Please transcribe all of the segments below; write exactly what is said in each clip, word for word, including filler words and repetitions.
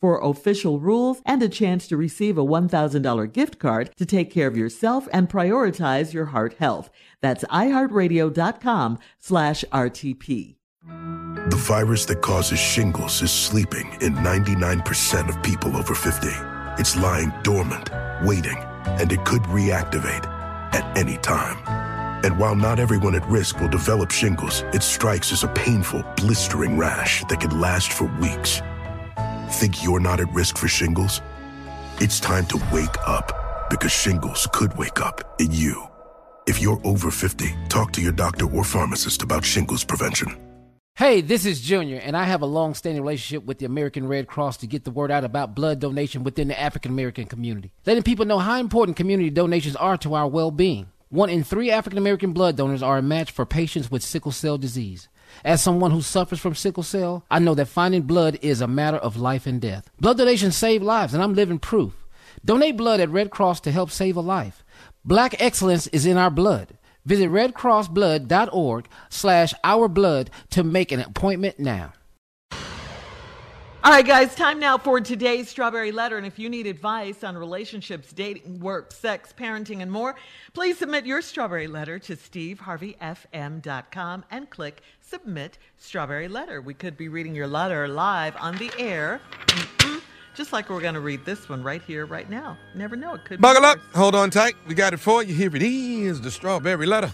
for official rules and a chance to receive a one thousand dollars gift card to take care of yourself and prioritize your heart health. That's iHeartRadio.com slash RTP. The virus that causes shingles is sleeping in ninety-nine percent of people over fifty. It's lying dormant, waiting, and it could reactivate at any time. And while not everyone at risk will develop shingles, it strikes as a painful, blistering rash that can last for weeks. Think you're not at risk for shingles? It's time to wake up, because shingles could wake up in you. If you're over fifty, talk to your doctor or pharmacist about shingles prevention. Hey, this is Junior, and I have a long-standing relationship with the American Red Cross to get the word out about blood donation within the African-American community, letting people know how important community donations are to our well-being. One in three African-American blood donors are a match for patients with sickle cell disease. As someone who suffers from sickle cell, I know that finding blood is a matter of life and death. Blood donations save lives, and I'm living proof. Donate blood at Red Cross to help save a life. Black excellence is in our blood. Visit redcrossblood.org slash ourblood to make an appointment now. All right, guys, time now for today's Strawberry Letter. And if you need advice on relationships, dating, work, sex, parenting, and more, please submit your Strawberry Letter to steve harvey f m dot com and click Submit Strawberry Letter. We could be reading your letter live on the air, just like we're going to read this one right here, right now. Never know. It could be Buckle up. Hold on tight. We got it for you. Here it is, the Strawberry Letter.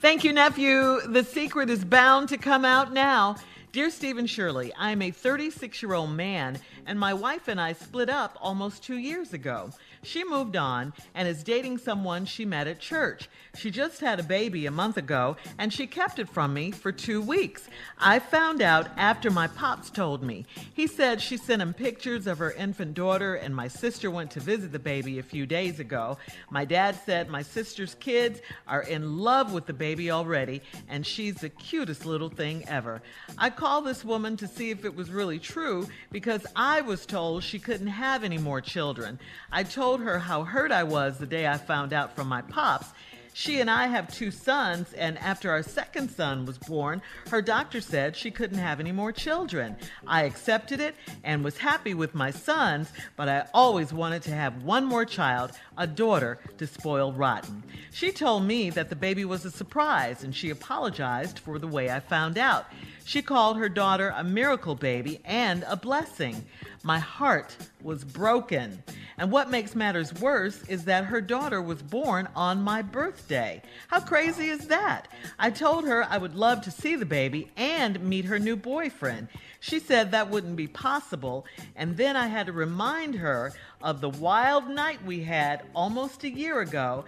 Thank you, nephew. The secret is bound to come out now. Dear Stephen Shirley, I am a thirty-six-year-old man, and my wife and I split up almost two years ago. She moved on and is dating someone she met at church. She just had a baby a month ago, and she kept it from me for two weeks. I found out after my pops told me. He said she sent him pictures of her infant daughter, and my sister went to visit the baby a few days ago. My dad said my sister's kids are in love with the baby already, and she's the cutest little thing ever. I called this woman to see if it was really true, because I was told she couldn't have any more children. I told her how hurt I was the day I found out from my pops. She and I have two sons, and after our second son was born, her doctor said she couldn't have any more children. I accepted it and was happy with my sons, but I always wanted to have one more child, a daughter, to spoil rotten. She told me that the baby was a surprise, and she apologized for the way I found out. She called her daughter a miracle baby and a blessing. My heart was broken. And what makes matters worse is that her daughter was born on my birthday. How crazy is that? I told her I would love to see the baby and meet her new boyfriend. She said that wouldn't be possible, and then I had to remind her of the wild night we had almost a year ago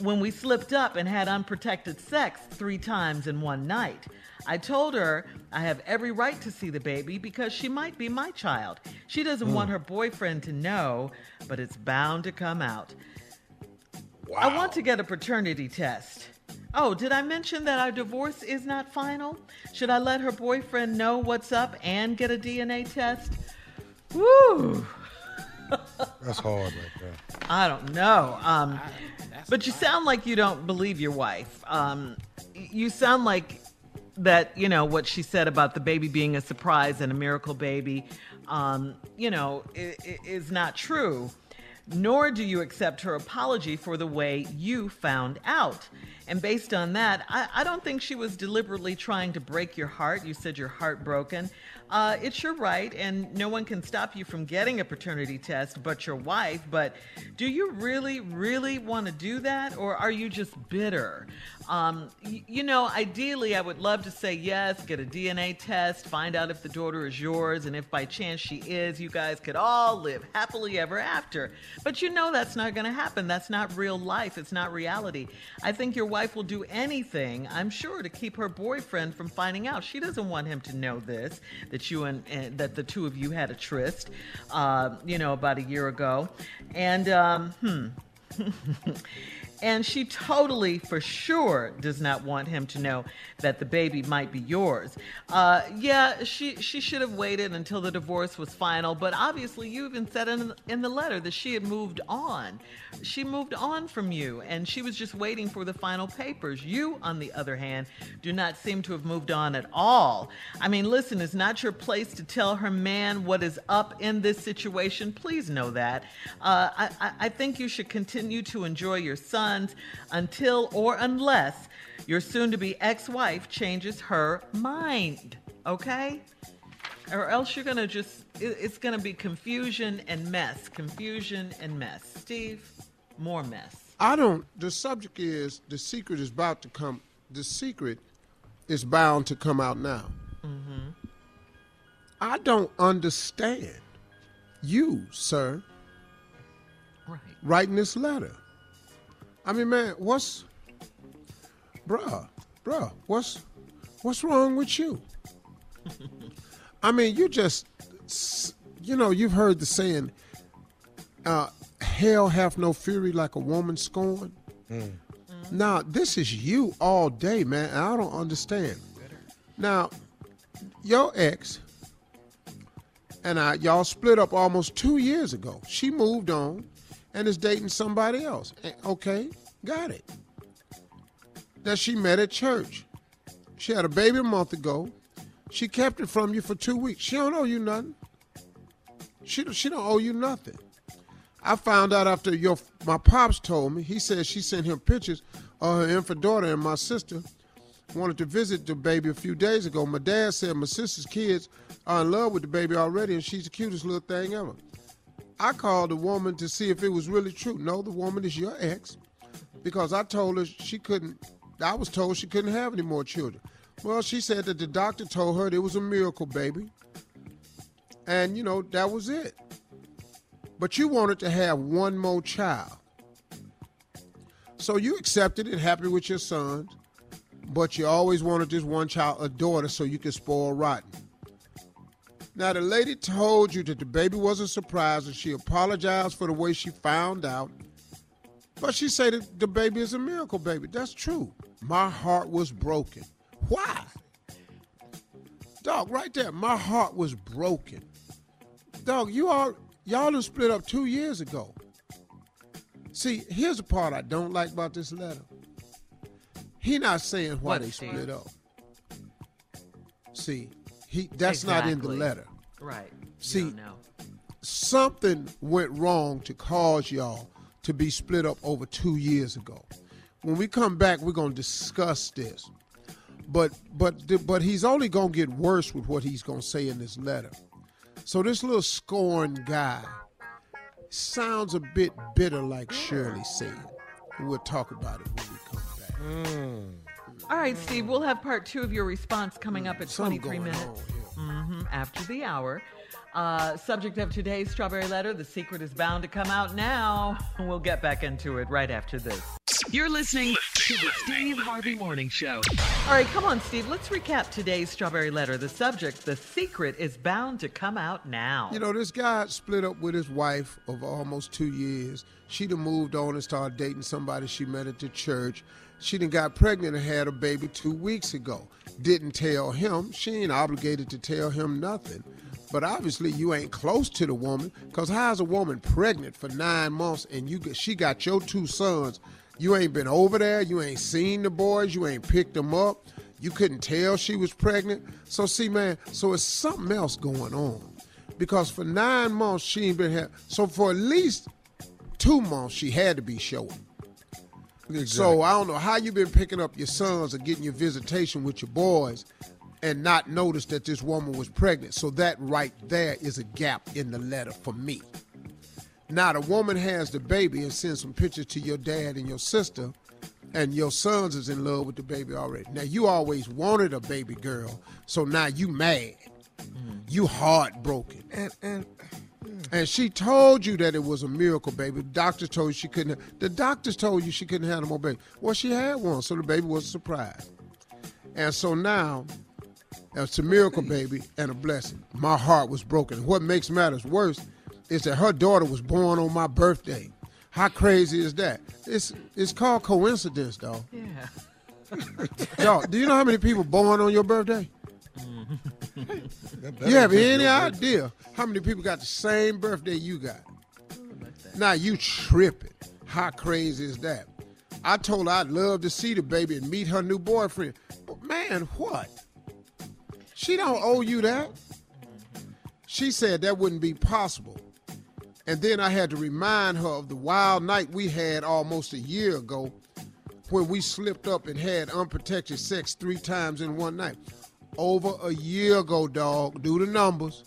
when we slipped up and had unprotected sex three times in one night. I told her I have every right to see the baby because she might be my child. She doesn't mm. want her boyfriend to know, but it's bound to come out. Wow. I want to get a paternity test. Oh, did I mention that our divorce is not final? Should I let her boyfriend know what's up and get a D N A test? Woo! That's hard right there. I don't know. Um, but you sound like you don't believe your wife. Um, you sound like that, you know, what she said about the baby being a surprise and a miracle baby, um, you know, it, it is not true. Nor do you accept her apology for the way you found out. And based on that, I, I don't think she was deliberately trying to break your heart. You said you're heartbroken. Uh, it's your right, and no one can stop you from getting a paternity test but your wife. But do you really, really want to do that, or are you just bitter? Um, y- you know, ideally, I would love to say yes, get a D N A test, find out if the daughter is yours, and if by chance she is, you guys could all live happily ever after. But you know that's not going to happen. That's not real life. It's not reality. I think your wife will do anything, I'm sure, to keep her boyfriend from finding out. She doesn't want him to know this, that you and, and that the two of you had a tryst, uh, you know, about a year ago. And, um, hmm. And she totally, for sure, does not want him to know that the baby might be yours. Uh, yeah, she, she should have waited until the divorce was final, but obviously you even said in, in the letter that she had moved on. She moved on from you, and she was just waiting for the final papers. You, on the other hand, do not seem to have moved on at all. I mean, listen, it's not your place to tell her man what is up in this situation. Please know that. Uh, I, I think you should continue to enjoy your son until or unless your soon-to-be ex-wife changes her mind, okay? Or else you're going to just, it's going to be confusion and mess. Confusion and mess. Steve, more mess. I don't, the subject is, the secret is about to come, the secret is bound to come out now. Mm-hmm. I don't understand you, sir, right. writing this letter. I mean, man, what's, bruh, bruh, what's, what's wrong with you? I mean, you just, you know, you've heard the saying, uh, hell hath no fury like a woman scorned. Mm. Mm. Now, this is you all day, man, and I don't understand. Now, your ex and I, y'all split up almost two years ago. She moved on. And is dating somebody else. Okay, got it. That she met at church. She had a baby a month ago. She kept it from you for two weeks. She don't owe you nothing. She, she don't owe you nothing. I found out after your my pops told me. He said she sent him pictures of her infant daughter, and my sister wanted to visit the baby a few days ago. My dad said my sister's kids are in love with the baby already, and she's the cutest little thing ever. I called the woman to see if it was really true. No, the woman is your ex, because I told her she couldn't, I was told she couldn't have any more children. Well, she said that the doctor told her it was a miracle baby, and, you know, that was it. But you wanted to have one more child. So you accepted it, happy with your sons, but you always wanted this one child, a daughter, so you could spoil rotten. Now, the lady told you that the baby was a surprise, and she apologized for the way she found out. But she said that the baby is a miracle baby. That's true. My heart was broken. Why? Dog, right there, my heart was broken. Dog, you all, y'all done split up two years ago. See, here's the part I don't like about this letter. He not saying why what they thing? split up. See, He, that's exactly. not in the letter. Right. See, something went wrong to cause y'all to be split up over two years ago. When we come back, we're going to discuss this. But but but he's only going to get worse with what he's going to say in this letter. So this little scorned guy sounds a bit bitter, like Shirley said. And we'll talk about it when we come back. Mm. All right, Steve, we'll have part two of your response coming up at twenty-three minutes mm-hmm, after the hour. Uh, subject of today's Strawberry Letter, the secret is bound to come out now. We'll get back into it right after this. You're listening to the Steve Harvey Morning Show. All right, come on, Steve. Let's recap today's Strawberry Letter. The subject, the secret, is bound to come out now. You know, this guy split up with his wife over almost two years. She done moved on and started dating somebody she met at the church. She done got pregnant and had a baby two weeks ago. Didn't tell him. She ain't obligated to tell him nothing. But obviously you ain't close to the woman, because how's a woman pregnant for nine months and you she got your two sons? You ain't been over there. You ain't seen the boys. You ain't picked them up. You couldn't tell she was pregnant. So see, man, so it's something else going on, because for nine months she ain't been here. So for at least two months she had to be showing. Exactly. So I don't know how you been picking up your sons or getting your visitation with your boys and not notice that this woman was pregnant. So that right there is a gap in the letter for me. Now, the woman has the baby and sends some pictures to your dad and your sister, and your sons is in love with the baby already. Now, you always wanted a baby girl, so now you mad. Mm. You heartbroken. And, and, mm. and she told you that it was a miracle baby. The doctor told you she couldn't have, the doctors told you she couldn't have no more baby. Well, she had one, so the baby was a surprise. And so now, it's a miracle baby and a blessing. My heart was broken. What makes matters worse is that her daughter was born on my birthday. How crazy is that? It's it's called coincidence, dog. Yeah. Dog, do you know how many people born on your birthday? You have any idea how many people got the same birthday you got? Now you tripping. How crazy is that? I told her I'd love to see the baby and meet her new boyfriend. But man, what? She don't owe you that. She said that wouldn't be possible. And then I had to remind her of the wild night we had almost a year ago when we slipped up and had unprotected sex three times in one night. Over a year ago, dog. Do the numbers.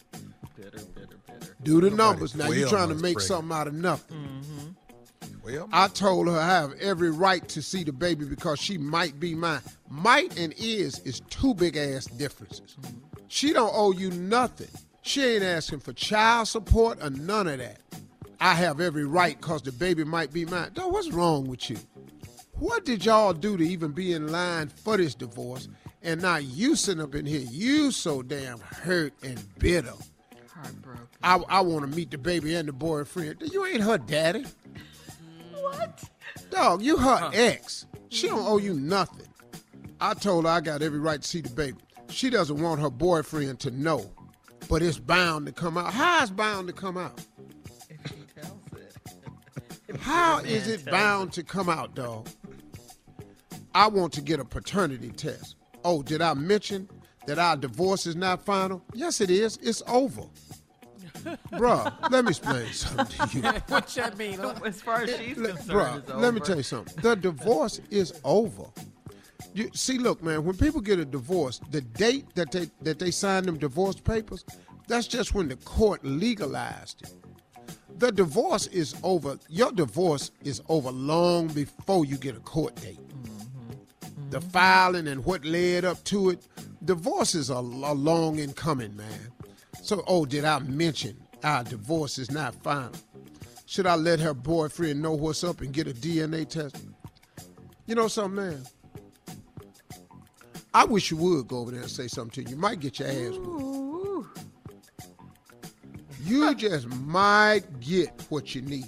Better, better, better. Do the numbers. Now you're trying to make something out of nothing. Mm-hmm. Well, I told her I have every right to see the baby because she might be mine. Might and is is two big ass differences. Mm-hmm. She don't owe you nothing. She ain't asking for child support or none of that. I have every right because the baby might be mine. Dog, what's wrong with you? What did y'all do to even be in line for this divorce? And now you sitting up in here, you so damn hurt and bitter. Heartbroken. I, I want to meet the baby and the boyfriend. You ain't her daddy. What? Dog, you her huh. ex. She don't owe you nothing. I told her I got every right to see the baby. She doesn't want her boyfriend to know. But it's bound to come out. How is bound to come out? If she tells it. How is it bound it. to come out, dog? I want to get a paternity test. Oh, did I mention that our divorce is not final? Yes, it is. It's over. Bruh, let me explain something to you. What you mean? As far as she's concerned, bruh, it's over. Let me tell you something. The divorce is over. You, see, look, man, when people get a divorce, the date that they that they signed them divorce papers, that's just when the court legalized it. The divorce is over. Your divorce is over long before you get a court date. Mm-hmm. Mm-hmm. The filing and what led up to it, divorces are, are long in coming, man. So, oh, did I mention our divorce is not final? Should I let her boyfriend know what's up and get a D N A test? You know something, man? I wish you would go over there and say something to you. You might get your ass whooped. You just might get what you need.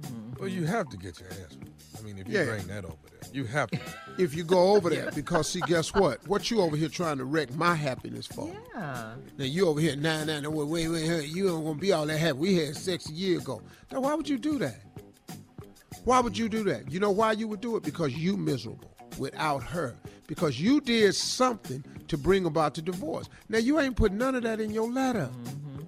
Mm-hmm. Well, you have to get your ass whooped. I mean, if you yeah. bring that over there, you have to. If you go over there, because see, guess what? What you over here trying to wreck my happiness for? Yeah. Now you over here, nah, nah, nah, wait, wait, wait, you ain't gonna be all that happy. We had sex a year ago. Now, why would you do that? Why would you do that? You know why you would do it? Because you miserable without her. Because you did something to bring about the divorce. Now, you ain't put none of that in your letter. Mm-hmm.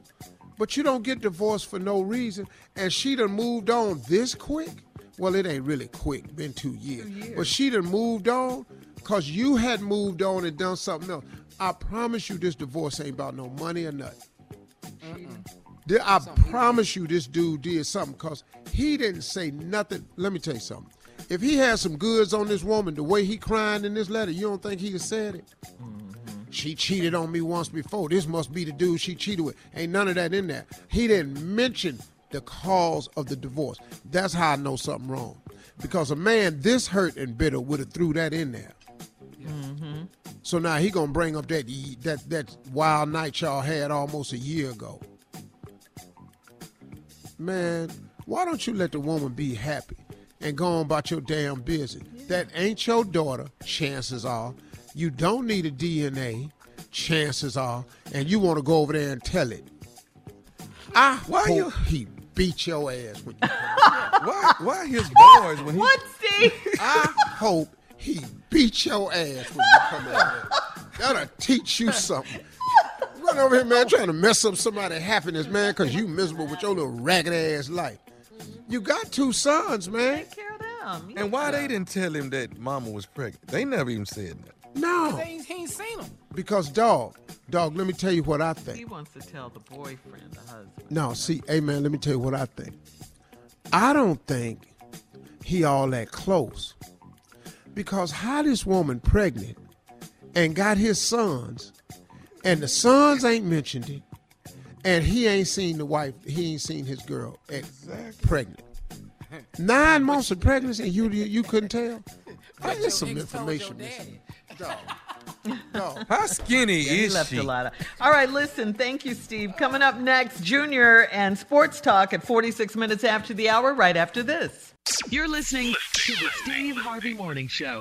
But you don't get divorced for no reason. And she done moved on this quick. Well, it ain't really quick. Been two years. Two years. But she done moved on because you had moved on and done something else. I promise you this divorce ain't about no money or nothing. Mm-hmm. I promise you this dude did something because he didn't say nothing. Let me tell you something. If he had some goods on this woman, the way he crying in this letter, you don't think he had said it? Mm-hmm. She cheated on me once before. This must be the dude she cheated with. Ain't none of that in there. He didn't mention the cause of the divorce. That's how I know something wrong. Because a man this hurt and bitter would have threw that in there. Yeah. Mm-hmm. So now he gonna bring up that that that wild night y'all had almost a year ago. Man, why don't you let the woman be happy and go on about your damn business? Yeah. That ain't your daughter, chances are. You don't need a D N A, chances are, and you want to go over there and tell it. I why hope you? He beat your ass when you why, why his boys when he... What, Steve? I hope he beat your ass when you come out there. That'll teach you something. Run over here, man, trying to mess up somebody's happiness, man, because you miserable with your little ragged-ass life. You got two sons, man. Take care of them. And why they didn't tell him that mama was pregnant? They never even said that. No. He ain't, he ain't seen him. Because, dog, dog, let me tell you what I think. He wants to tell the boyfriend, the husband. No, see, hey, man, let me tell you what I think. I don't think he all that close. Because how this woman pregnant and got his sons, and the sons ain't mentioned it, and he ain't seen the wife, he ain't seen his girl exactly. pregnant. Nine months of pregnancy, and you, you, you couldn't tell? I get some information. Dog. Dog. How skinny yeah, is he left she? A lot of... All right, listen, thank you, Steve. Coming up next, Junior and Sports Talk at forty-six minutes after the hour, right after this. You're listening to the Steve Harvey Morning Show.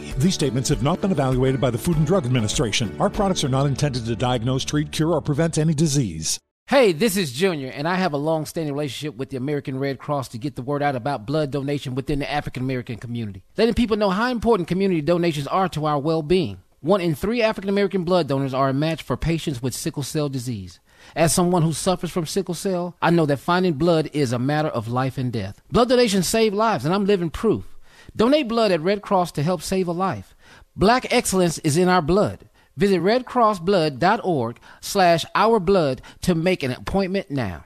These statements have not been evaluated by the Food and Drug Administration. Our products are not intended to diagnose, treat, cure, or prevent prevent any disease. Hey, this is Junior, and I have a long-standing relationship with the American Red Cross to get the word out about blood donation within the African-American community, letting people know how important community donations are to our well-being. One in three African-American blood donors are a match for patients with sickle cell disease. As someone who suffers from sickle cell, I know that finding blood is a matter of life and death. Blood donations save lives, and I'm living proof. Donate blood at Red Cross to help save a life. Black excellence is in our blood. Visit red cross blood dot org slash our blood to make an appointment now.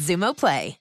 Xumo Play.